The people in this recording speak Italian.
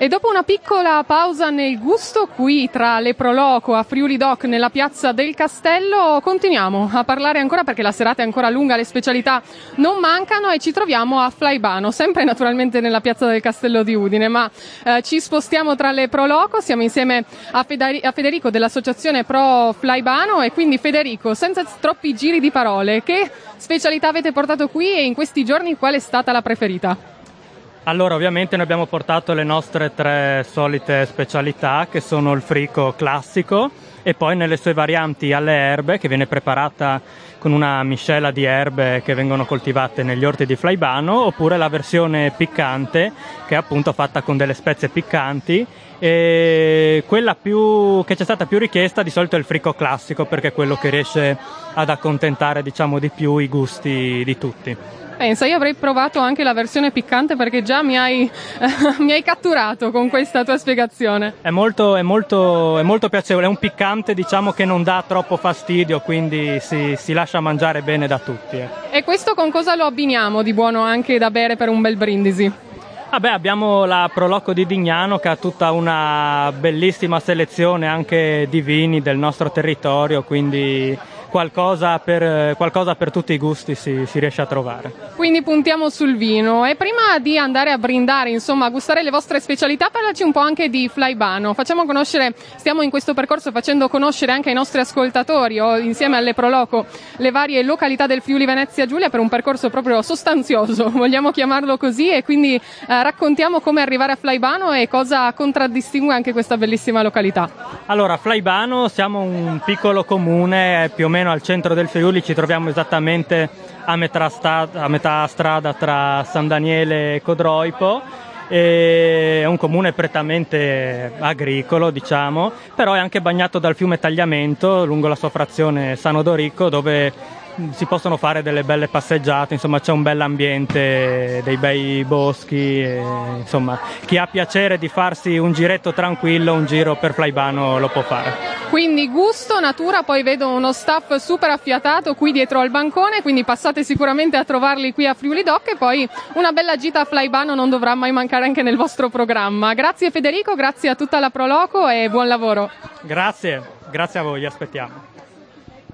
E dopo una piccola pausa nel gusto qui tra le Pro Loco a Friuli Doc nella piazza del Castello continuiamo a parlare ancora perché la serata è ancora lunga, le specialità non mancano e ci troviamo a Flaibano, sempre naturalmente nella piazza del Castello di Udine, ma ci spostiamo tra le Pro Loco, siamo insieme a Federico dell'associazione Pro Flaibano e quindi Federico, senza troppi giri di parole, che specialità avete portato qui e in questi giorni qual è stata la preferita? Allora, ovviamente noi abbiamo portato le nostre tre solite specialità, che sono il frico classico e poi nelle sue varianti alle erbe, che viene preparata con una miscela di erbe che vengono coltivate negli orti di Flaibano, oppure la versione piccante, che è appunto fatta con delle spezie piccanti, e quella che c'è stata più richiesta di solito è il frico classico, perché è quello che riesce ad accontentare, diciamo, di più i gusti di tutti. Pensa, io avrei provato anche la versione piccante perché già mi hai catturato con questa tua spiegazione. È molto piacevole, è un piccante, diciamo, che non dà troppo fastidio, quindi si lascia mangiare bene da tutti. E questo con cosa lo abbiniamo di buono anche da bere per un bel brindisi? Vabbè, abbiamo la Pro Loco di Dignano che ha tutta una bellissima selezione anche di vini del nostro territorio, quindi qualcosa per tutti i gusti si riesce a trovare. Quindi puntiamo sul vino e prima di andare a brindare, insomma, a gustare le vostre specialità, parlaci un po' anche di Flaibano. Stiamo in questo percorso facendo conoscere anche ai nostri ascoltatori o insieme alle Pro Loco le varie località del Friuli Venezia Giulia per un percorso proprio sostanzioso, vogliamo chiamarlo così, e quindi raccontiamo come arrivare a Flaibano e cosa contraddistingue anche questa bellissima località. Allora, Flaibano, siamo un piccolo comune, più o meno al centro del Friuli, ci troviamo esattamente a metà strada tra San Daniele e Codroipo. È un comune prettamente agricolo, diciamo, però è anche bagnato dal fiume Tagliamento lungo la sua frazione San Odorico, dove si possono fare delle belle passeggiate, insomma c'è un bel ambiente, dei bei boschi, e, insomma, chi ha piacere di farsi un giretto tranquillo, un giro per Flaibano lo può fare. Quindi gusto, natura, poi vedo uno staff super affiatato qui dietro al bancone, quindi passate sicuramente a trovarli qui a Friuli Doc e poi una bella gita a Flaibano non dovrà mai mancare anche nel vostro programma. Grazie Federico, grazie a tutta la Pro Loco e buon lavoro. Grazie a voi, vi aspettiamo.